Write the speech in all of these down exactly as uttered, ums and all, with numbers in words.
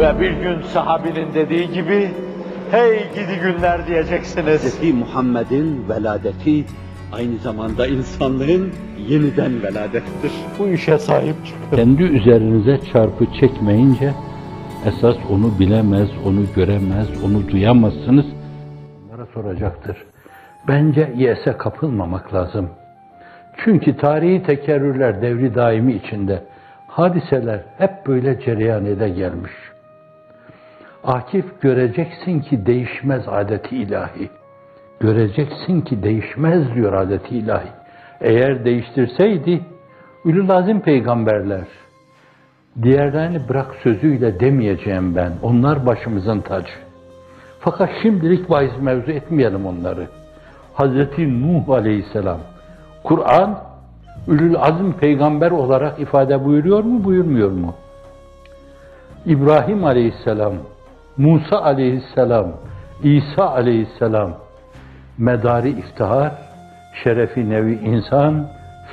Ve bir gün sahabinin dediği gibi, hey gidi günler diyeceksiniz. Hazreti Muhammed'in veladeti aynı zamanda insanların yeniden veladettir. Bu işe sahip çıkın. Kendi üzerinize çarpı çekmeyince, esas onu bilemez, onu göremez, onu duyamazsınız. Bunlara soracaktır. Bence yese kapılmamak lazım. Çünkü tarihi tekerrürler devri daimi içinde. Hadiseler hep böyle cereyan ede gelmiş. Akif, göreceksin ki değişmez adeti ilahi. Göreceksin ki değişmez diyor adeti ilahi. Eğer değiştirseydi, Ulû'l-azim peygamberler, diğerlerini bırak sözüyle demeyeceğim ben, onlar başımızın tacı. Fakat şimdilik bahis mevzu etmeyelim onları. Hazreti Nuh aleyhisselam, Kur'an, Ulû'l-azim peygamber olarak ifade buyuruyor mu, buyurmuyor mu? İbrahim aleyhisselam, Musa aleyhisselam, İsa aleyhisselam, medari iftihar, şerefi nevi insan,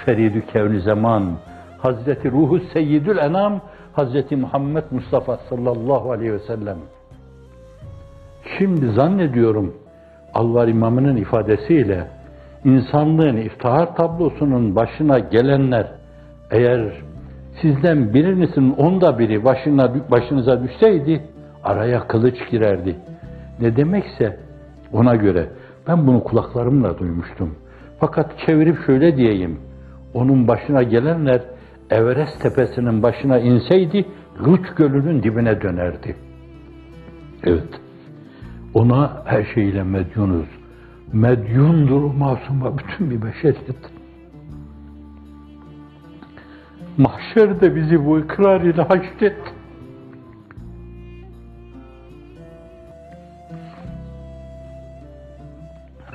feridü kevni zaman, Hazreti Ruhu Seyyidül Enam, Hazreti Muhammed Mustafa sallallahu aleyhi ve sellem. Şimdi zannediyorum Alvar İmamı'nın ifadesiyle insanlığın iftihar tablosunun başına gelenler, eğer sizden birinizin onda biri başına, başınıza düşseydi araya kılıç girerdi. Ne demekse ona göre. Ben bunu kulaklarımla duymuştum. Fakat çevirip şöyle diyeyim. Onun başına gelenler Everest tepesinin başına inseydi Lût gölünün dibine dönerdi. Evet. Ona her şeyle medyunuz. Medyundur masuma bütün bir beşeriyet. Mahşerde bizi bu ikrar ile haşret.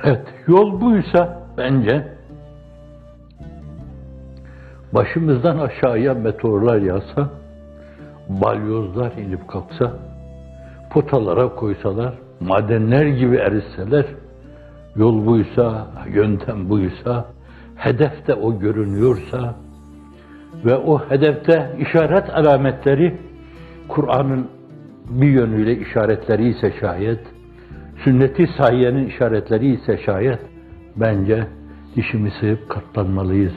Evet, yol buysa bence başımızdan aşağıya meteorlar yağsa, balyozlar inip kalksa, potalara koysalar, madenler gibi eritseler, yol buysa, yöntem buysa, hedef de o görünüyorsa ve o hedefte işaret alametleri Kur'an'ın bir yönüyle işaretleri ise şayet, sünnet-i sahiyenin işaretleri ise şayet, bence dişimizi sıyıp katlanmalıyız.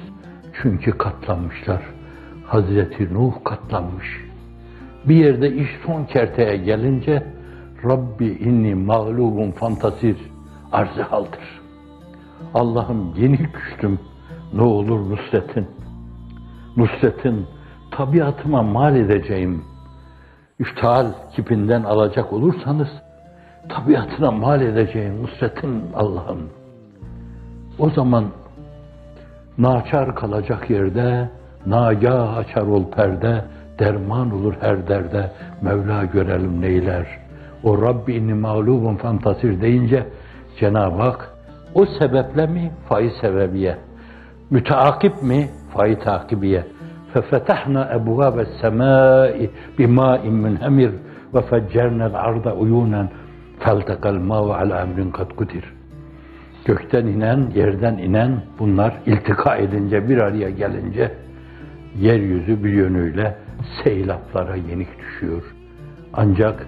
Çünkü katlanmışlar. Hazreti Nuh katlanmış. Bir yerde iş son kerteye gelince, Rabbi inni mağlubun fantasir arzı haldır. Allah'ım yenil düştüm, ne olur nusretin. Nusretin, tabiatıma mal edeceğim. İftihal kipinden alacak olursanız, tabiatına mal edeceğin nusretin Allah'ım. O zaman naçar kalacak yerde, nagah açar ol perde, derman olur her derde, Mevla görelim neyler. O Rabbi inni mağlubun fantasir deyince Cenab-ı Hak o sebeple mi? Fai sebebiye. Müteakip mi? Fai takibiye. Fefetahna ebuvâbes semâi bimâin münhemir ve feccernel arda uyûnen فَالْتَقَ الْمَاءُ عَلَى اَمْرٍ قَدْ قُدِرٍ. Gökten inen, yerden inen bunlar iltika edince, bir araya gelince yeryüzü bir yönüyle seylaplara yenik düşüyor. Ancak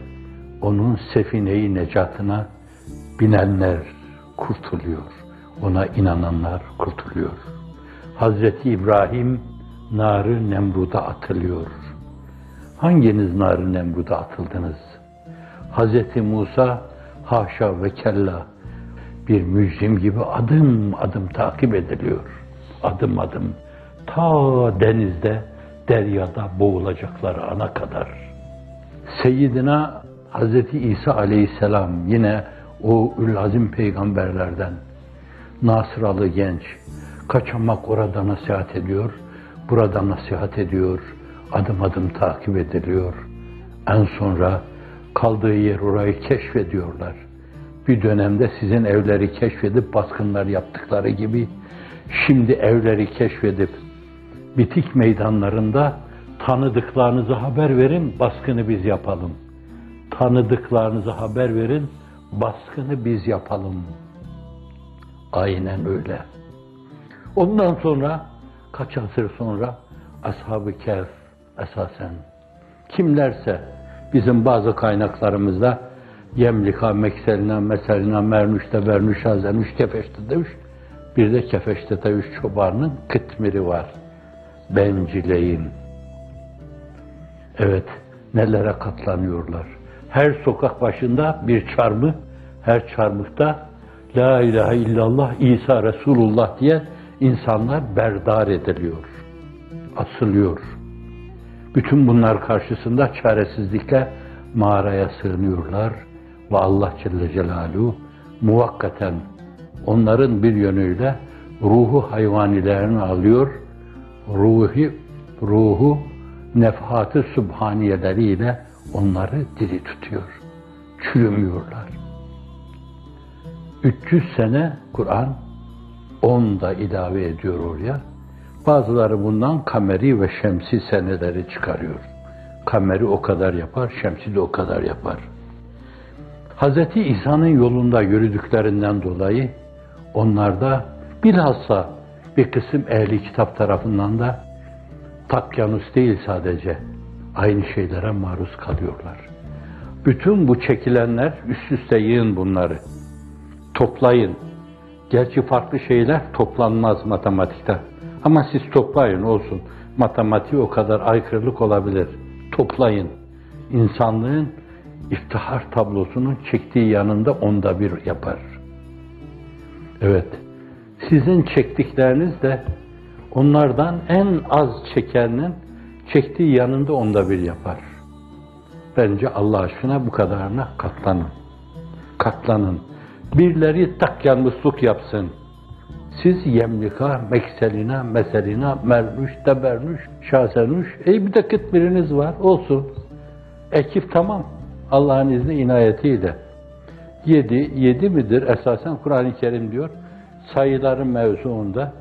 onun sefine-i necatına binenler kurtuluyor. Ona inananlar kurtuluyor. Hazreti İbrahim nar-ı Nemrud'a atılıyor. Hanginiz nar-ı Nemrud'a atıldınız? Hazreti Musa haşa ve kella bir mücrim gibi adım adım takip ediliyor. Adım adım ta denizde, deryada boğulacakları ana kadar. Seyyidina Hazreti İsa aleyhisselam yine o Ulû'l-azim peygamberlerden. Nasıralı genç kaçamak orada nasihat ediyor, burada nasihat ediyor. Adım adım takip ediliyor. En sonra kaldığı yer orayı keşfediyorlar. Bir dönemde sizin evleri keşfedip baskınlar yaptıkları gibi, şimdi evleri keşfedip bitik meydanlarında tanıdıklarınıza haber verin, baskını biz yapalım. Tanıdıklarınıza haber verin, baskını biz yapalım. Aynen öyle. Ondan sonra kaç asır sonra Ashab-ı Kehf esasen kimlerse Bizim bazı kaynaklarımızda Yemlika, Mekselina, Meselina, Mernuş'ta, Bernuş'a, Zenuş, Kefeş'te demiş. Bir de Kefeş'te demiş çobanın kıtmiri var. Bencileyin. Evet, nelere katlanıyorlar. Her sokak başında bir çarmıh, her çarmıhta La ilahe illallah, İsa Resulullah diye insanlar berdar ediliyor, asılıyor. Bütün bunlar karşısında çaresizlikle mağaraya sığınıyorlar ve Allah Celle Celaluhu muvakkaten onların bir yönüyle ruhu hayvanilerini alıyor, ruhi, ruhu nefhatı sübhaniyeleriyle onları diri tutuyor, çürümüyorlar. üç yüz sene Kur'an on da ilave ediyor oraya. Bazıları bundan kameri ve şemsi seneleri çıkarıyor. Kameri o kadar yapar, şemsi de o kadar yapar. Hazreti İsa'nın yolunda yürüdüklerinden dolayı onlarda bilhassa bir kısım ehli kitap tarafından da takyanus değil sadece aynı şeylere maruz kalıyorlar. Bütün bu çekilenler üst üste yığın bunları. Toplayın. Gerçi farklı şeyler toplanmaz matematikte. Ama siz toplayın olsun. Matematiğe o kadar aykırılık olabilir. Toplayın. İnsanlığın iftihar tablosunun çektiği yanında onda bir yapar. Evet. Sizin çektikleriniz de onlardan en az çekenin çektiği yanında onda bir yapar. Bence Allah aşkına bu kadarına katlanın. Katlanın. Birleri takyanmusluk yapsın. Siz Yemlika, Mekselina, Meselina, Mernuş, Tebernuş, Şasenuş, e bir de kıt biriniz var, olsun. Ekip tamam, Allah'ın izni inayetiyle. Yedi, yedi midir? Esasen Kur'an-ı Kerim diyor, sayıların mevzuunda.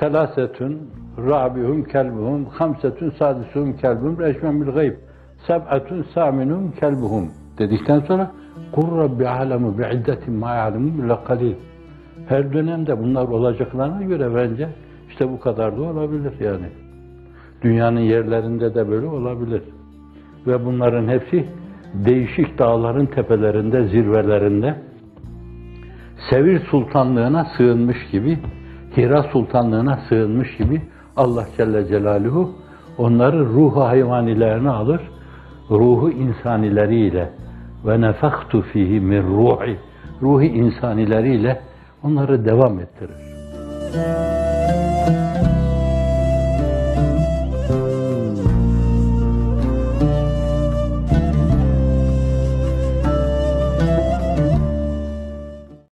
Selasetün, Rabi'hum, Kelbuhum, Hamsetün, Sadisuhum, Kelbuhum, Reşmen bil gayb, Seb'atün, Saminum, Kelbuhum dedikten sonra قُلْ رَبِّ عَلَمُ بِعِدَّةٍ مَا يَعْلَمُمْ لَقَلِيلٍ. Her dönemde bunlar olacaklarına göre bence işte bu kadar da olabilir yani. Dünyanın yerlerinde de böyle olabilir. Ve bunların hepsi değişik dağların tepelerinde, zirvelerinde Sevir Sultanlığına sığınmış gibi, Hira Sultanlığına sığınmış gibi Allah Celle Celaluhu onları ruhu hayvanilerine alır, ruhu insanileriyle ve nefaktu fihi min ruhi, ruhi insanileriyle onları devam ettirir.